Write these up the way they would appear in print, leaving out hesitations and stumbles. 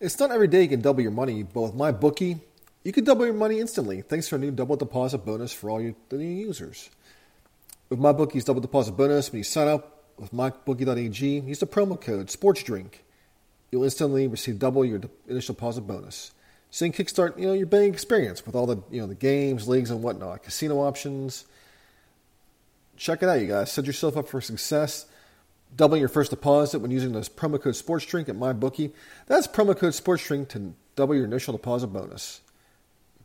It's not every day you can double your money, but with MyBookie, you can double your money instantly thanks to a new double deposit bonus for all the new users. With MyBookie's double deposit bonus, when you sign up with MyBookie.ag, use the promo code SPORTSDRINK. You'll instantly receive double your initial deposit bonus. So you can kickstart your betting experience with all the the games, leagues, and whatnot, casino options. Check it out, you guys. Set yourself up for success. Double your first deposit when using this promo code SPORTSDRINK at MyBookie. That's promo code SPORTSDRINK to double your initial deposit bonus.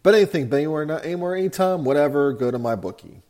But anything, bet anywhere, anytime, whatever, go to MyBookie.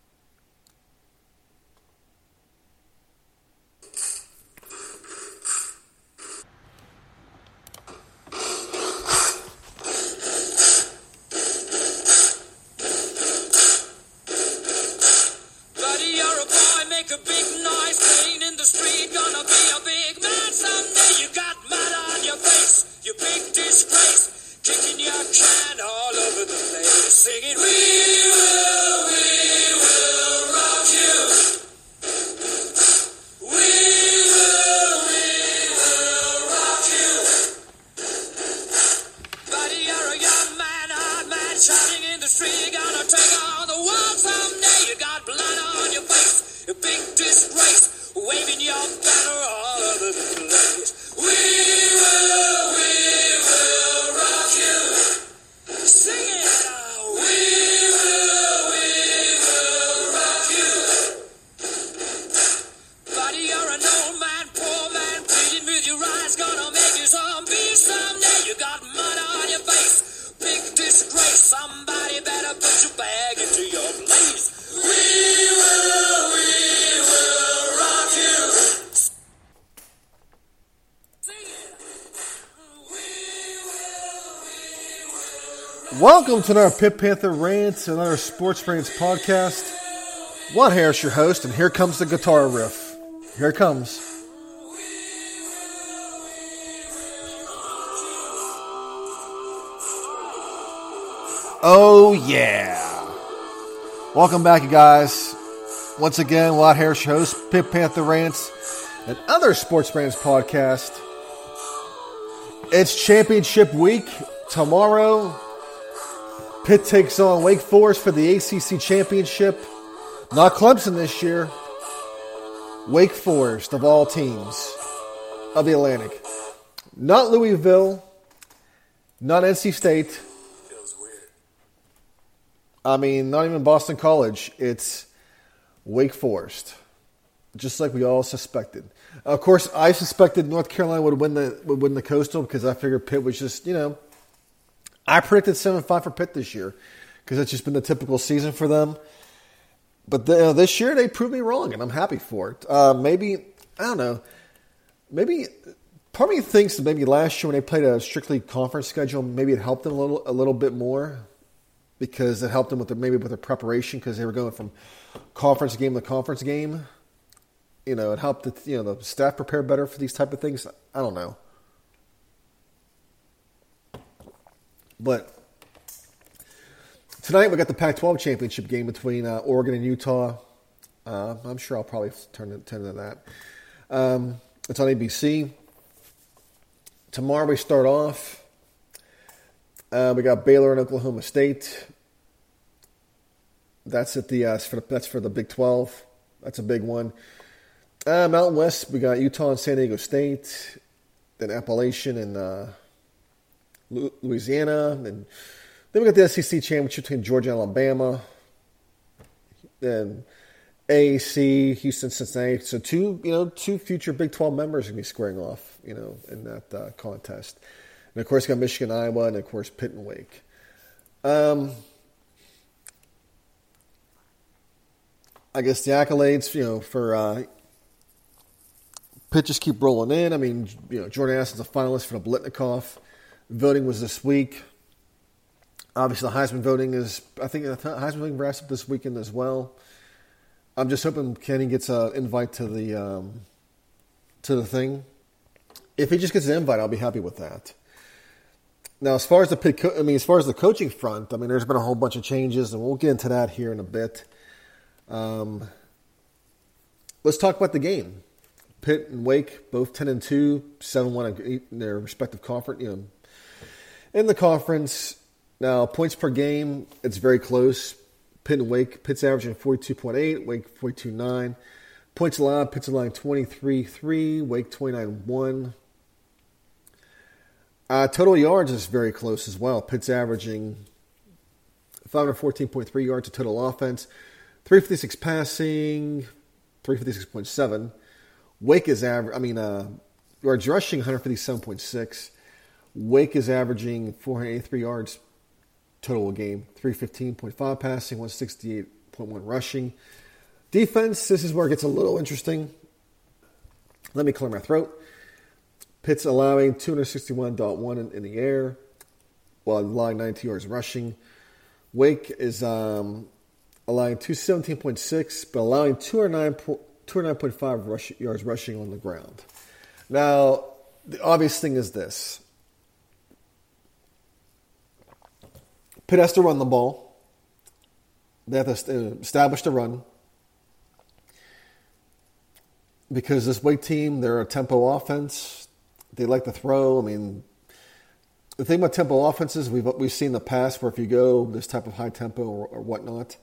Welcome to another Pit Panther Rants, another Sports Rants podcast. Juan Harris, your host, and here comes the guitar riff. Here it comes. Oh, yeah. Welcome back, you guys. Once again, Juan Harris, your host, Pit Panther Rants, and other Sports Rants podcast. It's championship week tomorrow. Pitt takes on Wake Forest for the ACC Championship. Not Clemson this year. Wake Forest, of all teams, of the Atlantic. Not Louisville. Not NC State. Feels weird. I mean, not even Boston College. It's Wake Forest. Just like we all suspected. Of course, I suspected North Carolina would win the Coastal because I figured Pitt was just, I predicted 7-5 for Pitt this year because it's just been the typical season for them. But this year they proved me wrong, and I'm happy for it. Maybe part of me thinks that maybe last year when they played a strictly conference schedule, maybe it helped them a little bit more because it helped them with their preparation because they were going from conference game to conference game. It helped the staff prepare better for these type of things. I don't know. But tonight we got the Pac-12 championship game between Oregon and Utah. I'm sure I'll probably turn to that. It's on ABC. Tomorrow we start off. We got Baylor and Oklahoma State. That's at that's for the Big 12. That's a big one. Mountain West we got Utah and San Diego State, then Appalachian and Louisiana, and then we got the SEC championship between Georgia and Alabama, then AAC, Houston, Cincinnati. So two future Big 12 members are going to be squaring off, in that contest. And of course, you got Michigan, Iowa, and of course Pitt and Wake. I guess the accolades, for pitches keep rolling in. I mean, you know, Jordan Addison's a finalist for the Biletnikoff. Voting was this week. Obviously, the Heisman voting is, I think the Heisman voting wraps up this weekend as well. I'm just hoping Kenny gets an invite to the thing. If he just gets an invite, I'll be happy with that. Now, as far as the coaching front, I mean, there's been a whole bunch of changes, and we'll get into that here in a bit. Let's talk about the game. Pitt and Wake, both 10-2, 7-1 in their respective conference. You know, in the conference, now points per game, it's very close. Pitt and Wake, Pitt's averaging 42.8, Wake 42.9. Points allowed, Pitt's allowing 23.3, Wake 29.1. Total yards is very close as well. Pitt's averaging 514.3 yards of total offense, 356 passing, 356.7. Wake is yards rushing 157.6. Wake is averaging 483 yards total game, 315.5 passing, 168.1 rushing. Defense, this is where it gets a little interesting. Let me clear my throat. Pitt's allowing 261.1 in the air, while allowing 92 yards rushing. Wake is allowing 217.6, but allowing 209.5 yards rushing on the ground. Now, the obvious thing is this. Pitt has to run the ball. They have to establish the run. Because this Wake team, they're a tempo offense. They like to throw. I mean, the thing about tempo offenses, we've seen in the past where if you go this type of high tempo or whatnot,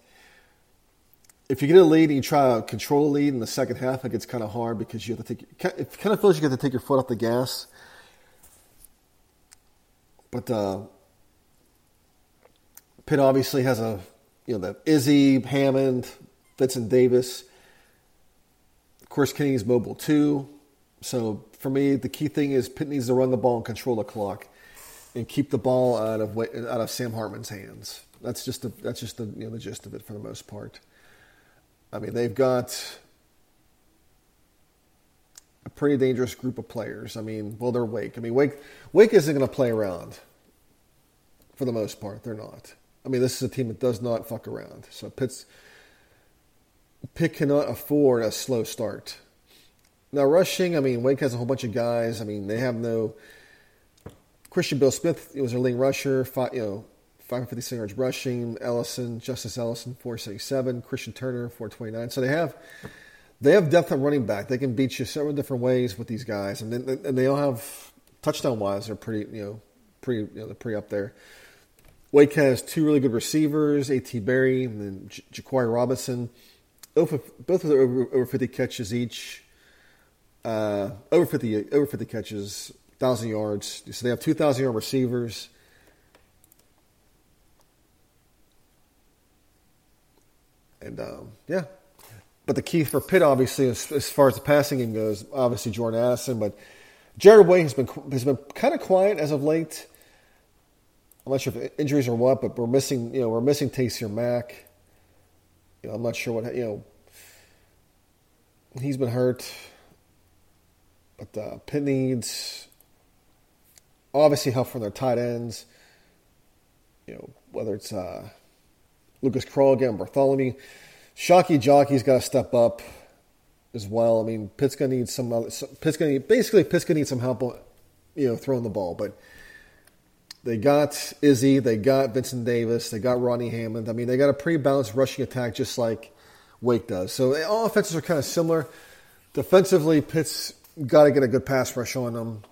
if you get a lead and you try to control a lead in the second half, it gets kind of hard because you have to it kind of feels you have to take your foot off the gas. But Pitt obviously has the Izzy, Hammond, Fitz and Davis. Of course, Kenny's mobile too. So for me, the key thing is Pitt needs to run the ball and control the clock, and keep the ball out of Sam Hartman's hands. That's just the gist of it for the most part. I mean, they've got a pretty dangerous group of players. I mean, well, they're Wake. I mean, Wake isn't going to play around. For the most part, they're not. I mean, this is a team that does not fuck around. So Pitt cannot afford a slow start. Now, rushing, I mean, Wake has a whole bunch of guys. I mean, they have no... Christian Bill Smith, it was their leading rusher, 556 yards rushing. Justice Ellison, 477. Christian Turner, 429. So they have depth at running back. They can beat you several different ways with these guys. And they all have, touchdown-wise, they're pretty up there. Wake has two really good receivers, A.T. Berry and then Jaquari Robinson. Both of them over 50 catches each. Over 50 catches, 1,000 yards. So they have 2,000-yard receivers. And, yeah. But the key for Pitt, obviously, as far as the passing game goes, obviously Jordan Addison. But Jared Wayne has been kind of quiet as of late. I'm not sure if injuries or what, but we're missing Taysir Mack. You know, I'm not sure what, he's been hurt. But Pitt needs, obviously, help from their tight ends. You know, whether it's Lucas Kroll again, Bartholomew. Shockey Jockey's got to step up as well. I mean, Pitt's going to need Pitt's going to need some help, throwing the ball. But they got Izzy, they got Vincent Davis, they got Rodney Hammond. I mean, they got a pretty balanced rushing attack just like Wake does. So all offenses are kind of similar. Defensively, Pitt's got to get a good pass rush on them.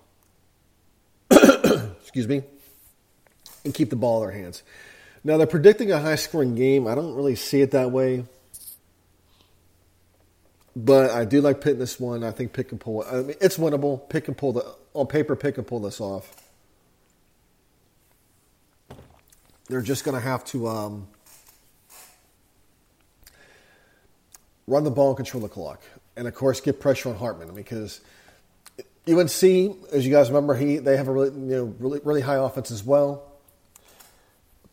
Excuse me. And keep the ball in their hands. Now, they're predicting a high-scoring game. I don't really see it that way. But I do like Pitt in this one. I think Pitt can pull it. I mean, it's winnable. On paper, Pitt can pull this off. They're just going to have to run the ball and control the clock. And, of course, get pressure on Hartman because UNC, as you guys remember, they have a really high offense as well.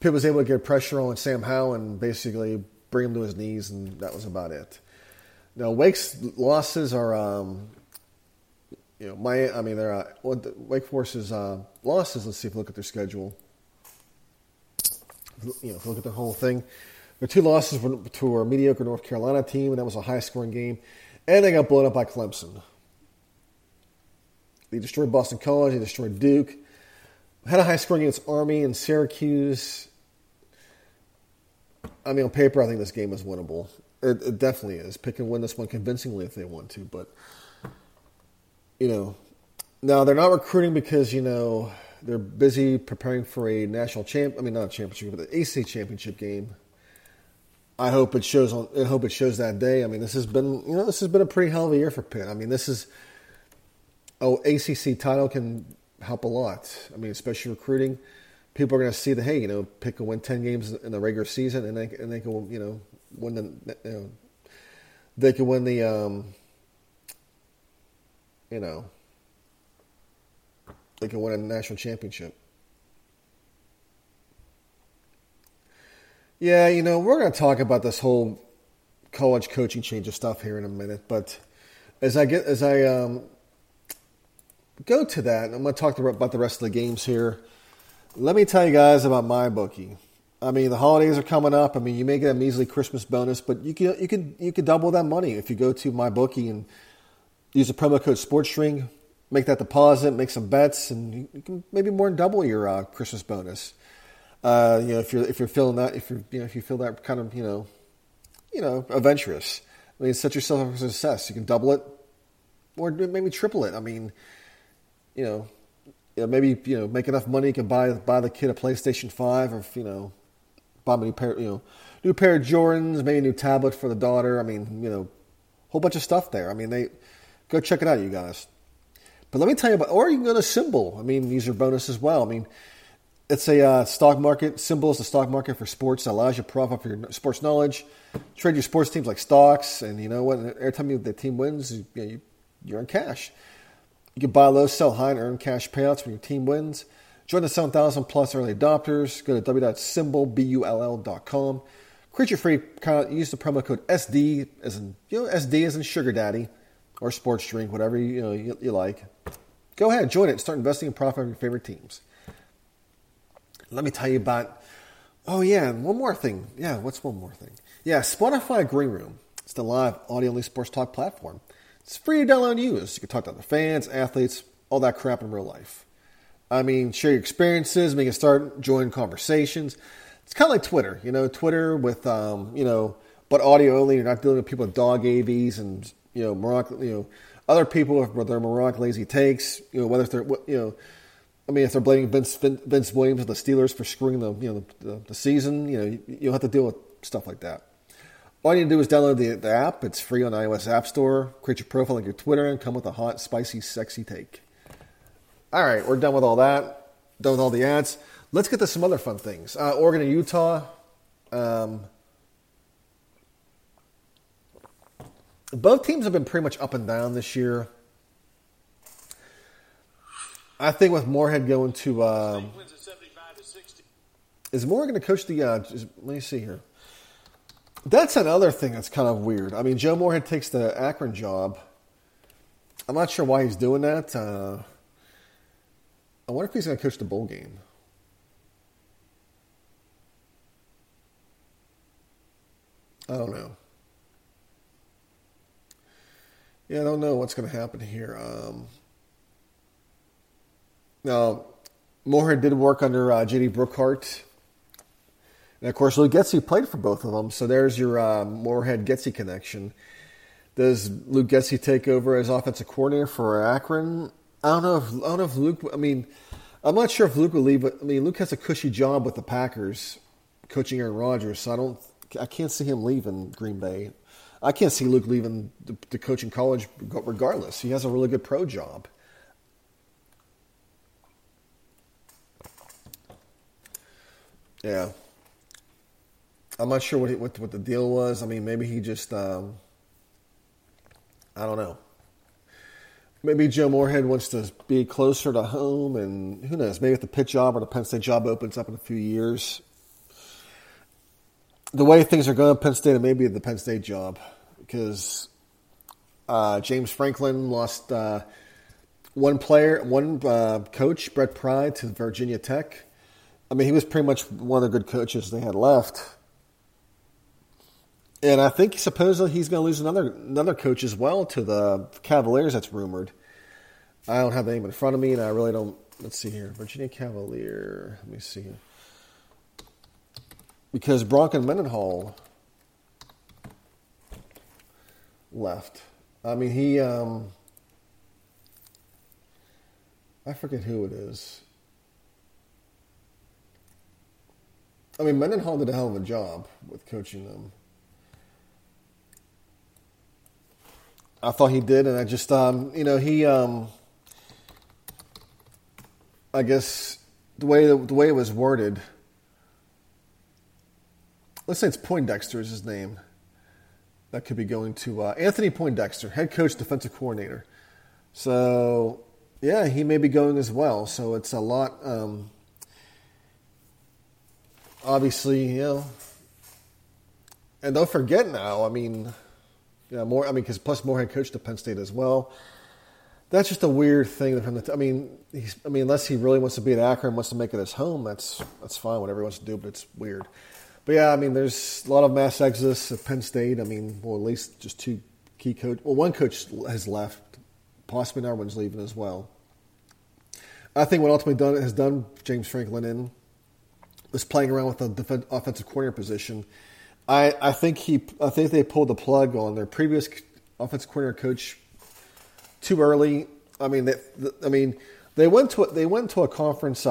Pitt was able to get pressure on Sam Howell and basically bring him to his knees, and that was about it. Now, Wake's losses are you know, Wake Forest's losses. Let's see if we look at their schedule. You know, if you look at the whole thing, their two losses were to our mediocre North Carolina team, and that was a high-scoring game, and they got blown up by Clemson. They destroyed Boston College. They destroyed Duke. Had a high-scoring against Army and Syracuse. I mean, on paper, I think this game is winnable. It definitely is. Pick and win this one convincingly if they want to, but you know, now they're not recruiting because, you know, they're busy preparing for a the ACC championship game. I hope it shows that day. I mean, this has been a pretty hell of a year for Pitt. I mean, ACC title can help a lot. I mean, especially recruiting. People are going to see that, hey, you know, Pitt can win 10 games in the regular season, and they can, you know, they can win a national championship. Yeah, you know, we're going to talk about this whole college coaching change of stuff here in a minute, but as I go to that, I'm going to talk about the rest of the games here. Let me tell you guys about MyBookie. I mean, the holidays are coming up. I mean, you may get a measly Christmas bonus, but you can double that money if you go to MyBookie and use the promo code SPORTSTRING, make that deposit, make some bets, and you can maybe more than double your Christmas bonus. You know, if you feel that kind of adventurous. I mean, set yourself up for success. You can double it, or maybe triple it. I mean, you know. Yeah, maybe, you know, make enough money you can buy the kid a PlayStation 5, or, you know, buy him a new pair of Jordans, maybe a new tablet for the daughter. I mean, you know, a whole bunch of stuff there. I mean, go check it out, you guys. But let me tell you about, or you can go to Symbol. I mean, use your bonus as well. I mean, it's a stock market. Symbol is the stock market for sports that allows you to profit for your sports knowledge. Trade your sports teams like stocks, and you know what? Every time the team wins, you're in cash. You can buy low, sell high, and earn cash payouts when your team wins. Join the 7,000-plus early adopters. Go to www.symbolbull.com. Create your free account. Use the promo code SD, as in Sugar Daddy, or Sports Drink, whatever you like. Go ahead, join it. Start investing in profit on your favorite teams. Let me tell you about... Oh, yeah, and one more thing. Yeah, what's one more thing? Yeah, Spotify Green Room. It's the live audio-only sports talk platform. It's free to download and use. You can talk to other fans, athletes, all that crap in real life. I mean, share your experiences, make a start, join conversations. It's kind of like Twitter, you know, Twitter with, but audio only. You're not dealing with people with dog AVs and, you know, other people with their moronic lazy takes, you know, whether if they're, you know, I mean, if they're blaming Vince Williams of the Steelers for screwing the season, you know, you'll have to deal with stuff like that. All you need to do is download the app. It's free on iOS App Store. Create your profile like your Twitter and come with a hot, spicy, sexy take. All right, we're done with all that. Done with all the ads. Let's get to some other fun things. Oregon and Utah. Both teams have been pretty much up and down this year. I think with Moorhead going to... is Moore going to coach the... let me see here. That's another thing that's kind of weird. I mean, Joe Moorhead takes the Akron job. I'm not sure why he's doing that. I wonder if he's going to coach the bowl game. I don't know. Yeah, I don't know what's going to happen here. Now, Moorhead did work under J.D. Brookhart. And, of course, Luke Getsy played for both of them, so there's your Moorhead-Getsy connection. Does Luke Getsy take over as offensive coordinator for Akron? I don't know if Luke... I mean, I'm not sure if Luke will leave, but, I mean, Luke has a cushy job with the Packers coaching Aaron Rodgers, so I can't see him leaving Green Bay. I can't see Luke leaving the coaching college regardless. He has a really good pro job. Yeah. I'm not sure what the deal was. I mean, maybe he just, I don't know. Maybe Joe Moorhead wants to be closer to home, and who knows, maybe if the Pitt job or the Penn State job opens up in a few years. The way things are going, Penn State, it may be the Penn State job, because James Franklin lost One player, one coach, Brett Pryde, to Virginia Tech. I mean, he was pretty much one of the good coaches they had left. And I think supposedly he's going to lose another coach as well to the Cavaliers. That's rumored. I don't have the name in front of me, and I really don't. Let's see here. Virginia Cavalier. Let me see here. Because Bronco Mendenhall left. I mean, he... I forget who it is. I mean, Mendenhall did a hell of a job with coaching them. I thought he did, and I just, he, I guess the way it was worded. Let's say it's Poindexter is his name. That could be going to Anthony Poindexter, head coach, defensive coordinator. So. Yeah, he may be going as well. So it's a lot. Obviously, and don't forget now. I mean, because plus Moorhead coached at Penn State as well. That's just a weird thing. Unless he really wants to be at Akron, wants to make it his home, that's fine. Whatever he wants to do, but it's weird. But yeah, there's a lot of mass exodus at Penn State. At least just two key coaches. Well, one coach has left. Possibly another one's leaving as well. I think what ultimately has done James Franklin in was playing around with the offensive coordinator position. I think they pulled the plug on their previous offensive coordinator coach too early. They went to a conference.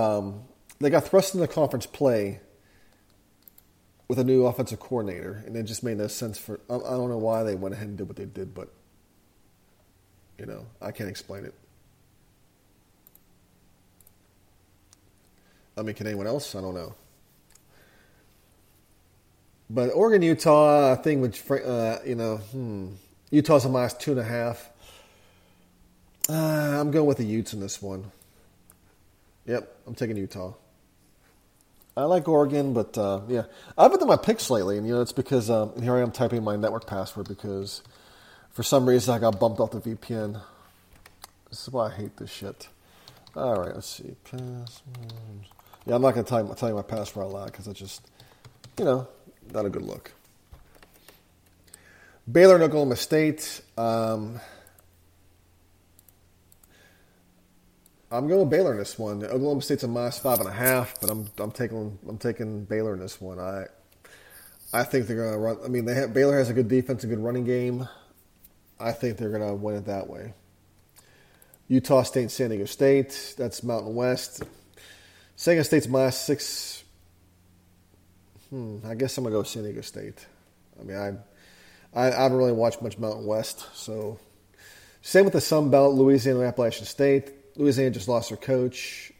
They got thrust into conference play with a new offensive coordinator, and it just made no sense. I don't know why they went ahead and did what they did, but. I can't explain it. Can anyone else? I don't know. But Oregon, Utah, I think, Utah's a -2.5. I'm going with the Utes in this one. Yep, I'm taking Utah. I like Oregon, but, I've been to my picks lately, and, it's because here I am typing my network password because... For some reason, I got bumped off the VPN. This is why I hate this shit. All right, let's see. Password. Yeah, I'm not going to tell you my password out loud because it's just, not a good look. Baylor and Oklahoma State. I'm going with Baylor in this one. Oklahoma State's a -5.5, but I'm taking Baylor in this one. I think they're going to run. Baylor has a good defense, a good running game. I think they're going to win it that way. Utah State and San Diego State. That's Mountain West. San Diego State's -6. I guess I'm going to go with San Diego State. I haven't really watched much Mountain West. So, same with the Sun Belt, Louisiana and Appalachian State. Louisiana just lost their coach.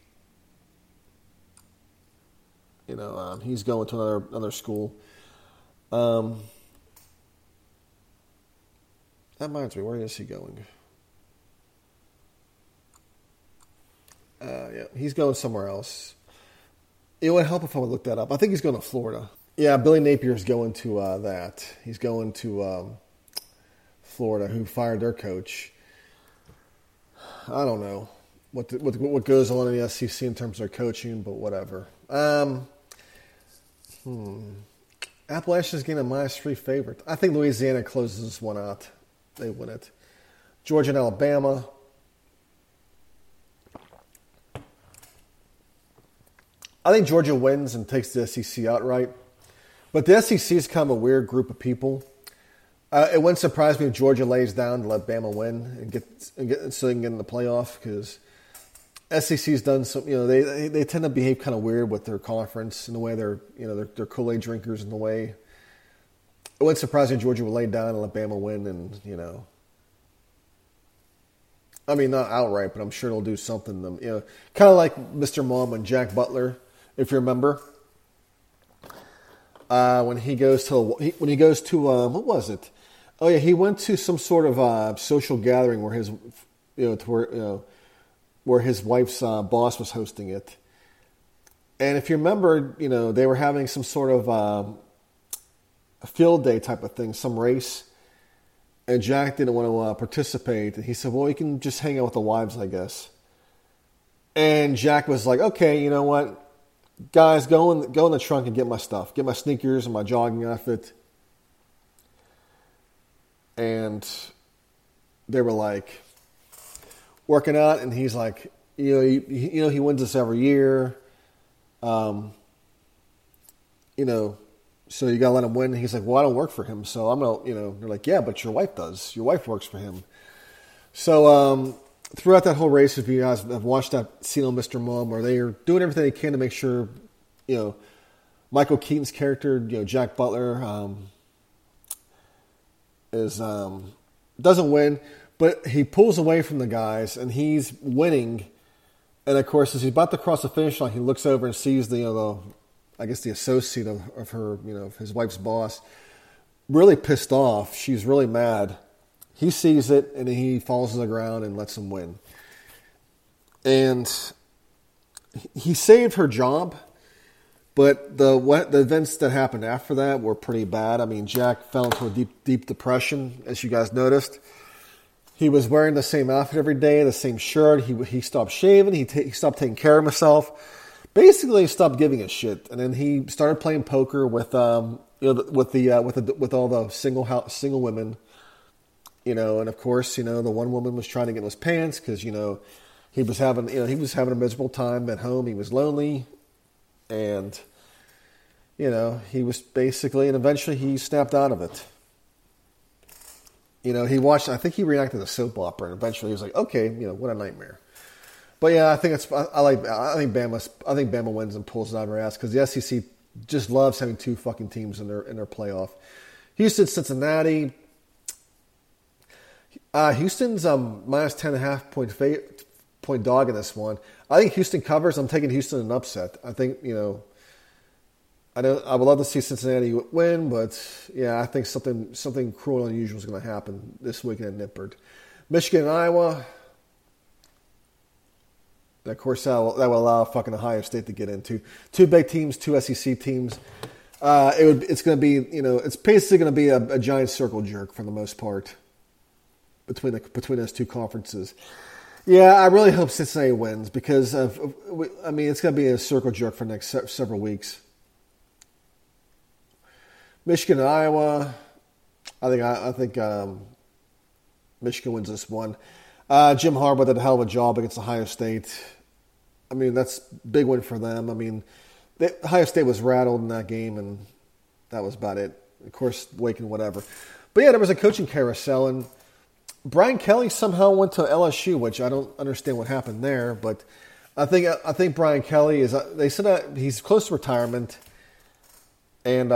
He's going to another school. That reminds me, where is he going? He's going somewhere else. It would help if I would look that up. I think he's going to Florida. Yeah, Billy Napier's going to that. He's going to Florida, who fired their coach. I don't know what goes on in the SEC in terms of their coaching, but whatever. Appalachian's getting a -3 favorite. I think Louisiana closes this one out. They win it. Georgia and Alabama. I think Georgia wins and takes the SEC outright. But the SEC is kind of a weird group of people. It wouldn't surprise me if Georgia lays down to let Bama win and get so they can get in the playoff because SEC's done some. They tend to behave kind of weird with their conference and the way they're Kool-Aid drinkers in the way. It wouldn't surprise me if Georgia would lay down and let Bama win and, not outright, but I'm sure it'll do something. Kind of like Mr. Mom and Jack Butler, if you remember. When he goes to what was it? Oh, yeah, he went to some sort of social gathering where his wife's boss was hosting it. And if you remember, they were having some sort of... a field day type of thing, some race, And Jack didn't want to participate. He said, well, you can just hang out with the wives, I guess. And Jack was like, okay, you know what? Guys, go in the trunk and get my stuff. Get my sneakers and my jogging outfit. And they were like working out. And he's like, you know, he wins this every year. You know, so you got to let him win. And he's like, well, I don't work for him. So I'm going to, you know, they're like, yeah, but your wife does. Your wife works for him. So throughout that whole race, if you guys have watched that scene on Mr. Mom, where they are doing everything they can to make sure, you know, Michael Keaton's character, you know, Jack Butler, doesn't win, but he pulls away from the guys and he's winning. And of course, as he's about to cross the finish line, he looks over and sees the, you know, I guess the associate of her, you know, his wife's boss, really pissed off. She's really mad. He sees it and he falls to the ground and lets him win. And he saved her job, but the events that happened after that were pretty bad. I mean, Jack fell into a deep depression, as you guys noticed. He was wearing the same outfit every day, the same shirt. He stopped shaving. He stopped taking care of himself. Basically, he stopped giving a shit, and then he started playing poker with all the single women, you know. And of course, you know, the one woman was trying to get in his pants because, you know, he was having a miserable time at home. He was lonely, and you know, he was basically, and eventually he snapped out of it. You know, he watched, I think he reenacted a soap opera, and eventually he was like, okay, you know, what a nightmare. But yeah, I think Bama wins and pulls it out of her ass because the SEC just loves having two fucking teams in their playoff. Houston, Cincinnati. Houston's minus 10.5 point dog in this one. I think Houston covers. I'm taking Houston an upset. I think, you know, I would love to see Cincinnati win, but yeah, I think something cruel and unusual is going to happen this weekend at Nippert. Michigan and Iowa. Of course, that will allow fucking Ohio State to get into. Two big teams, two SEC teams. It's going to be, you know, it's basically going to be a giant circle jerk for the most part between those two conferences. Yeah, I really hope Cincinnati wins because, it's going to be a circle jerk for the next several weeks. Michigan and Iowa. I think Michigan wins this one. Jim Harbaugh did a hell of a job against Ohio State. I mean, that's a big win for them. I mean, Ohio State was rattled in that game, and that was about it. Of course, Wake and whatever. But yeah, there was a coaching carousel, and Brian Kelly somehow went to LSU, which I don't understand what happened there. But I think Brian Kelly is. They said that he's close to retirement, and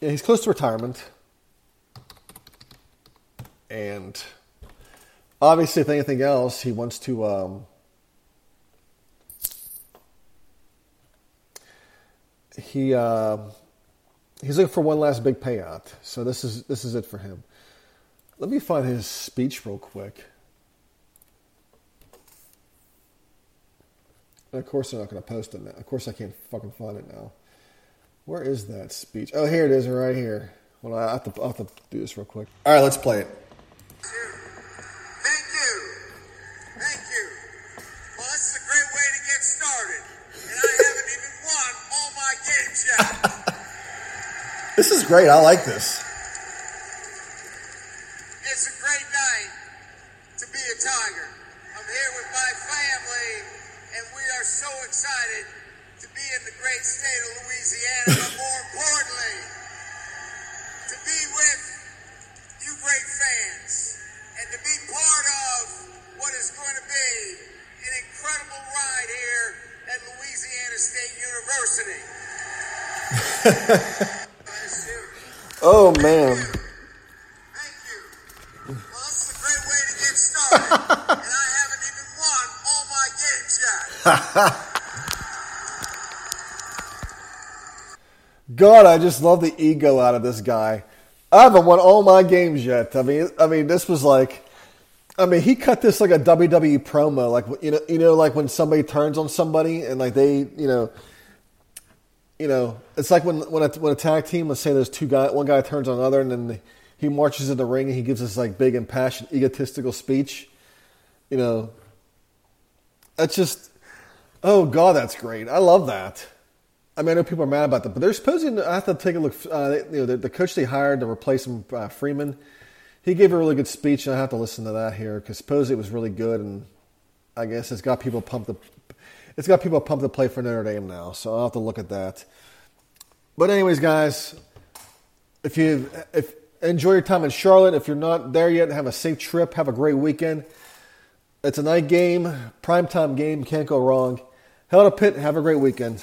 he's close to retirement. And obviously, if anything else, he wants to he's looking for one last big payout. So this is it for him. Let me find his speech real quick. And of course, they're not going to post it now. Of course, I can't fucking find it now. Where is that speech? Oh, here it is, right here. Well, I have to do this real quick. All right, let's play it. Thank you. Well, this is a great way to get started, and I haven't even won all my games yet. This is great. I like this. It's a great night to be a Tiger. I'm here with my family, and we are so excited to be in the great state of Louisiana, but more importantly, to be with you great fans, and to be part of what is going to be an incredible ride here at Louisiana State University. Oh, man. Thank you. Well, this is a great way to get started, and I haven't even won all my games yet. God, I just love the ego out of this guy. I haven't won all my games yet. I mean, this was like, I mean, he cut this like a WWE promo, like, you know, like when somebody turns on somebody and like they, you know, you know, it's like when a tag team, let's say there's two guys, one guy turns on another, and then he marches in the ring and he gives this like big, impassioned, egotistical speech. You know, that's just, oh God, that's great. I love that. I mean, I know people are mad about that, but they're supposed to. I have to take a look. You know, the coach they hired to replace him, Freeman, he gave a really good speech, and I have to listen to that here because supposedly it was really good, and I guess it's got people pumped up. It's got people pumped to play for Notre Dame now, so I'll have to look at that. But anyways, guys, if enjoy your time in Charlotte. If you're not there yet, have a safe trip. Have a great weekend. It's a night game, primetime game. Can't go wrong. Hell in a pit. Have a great weekend.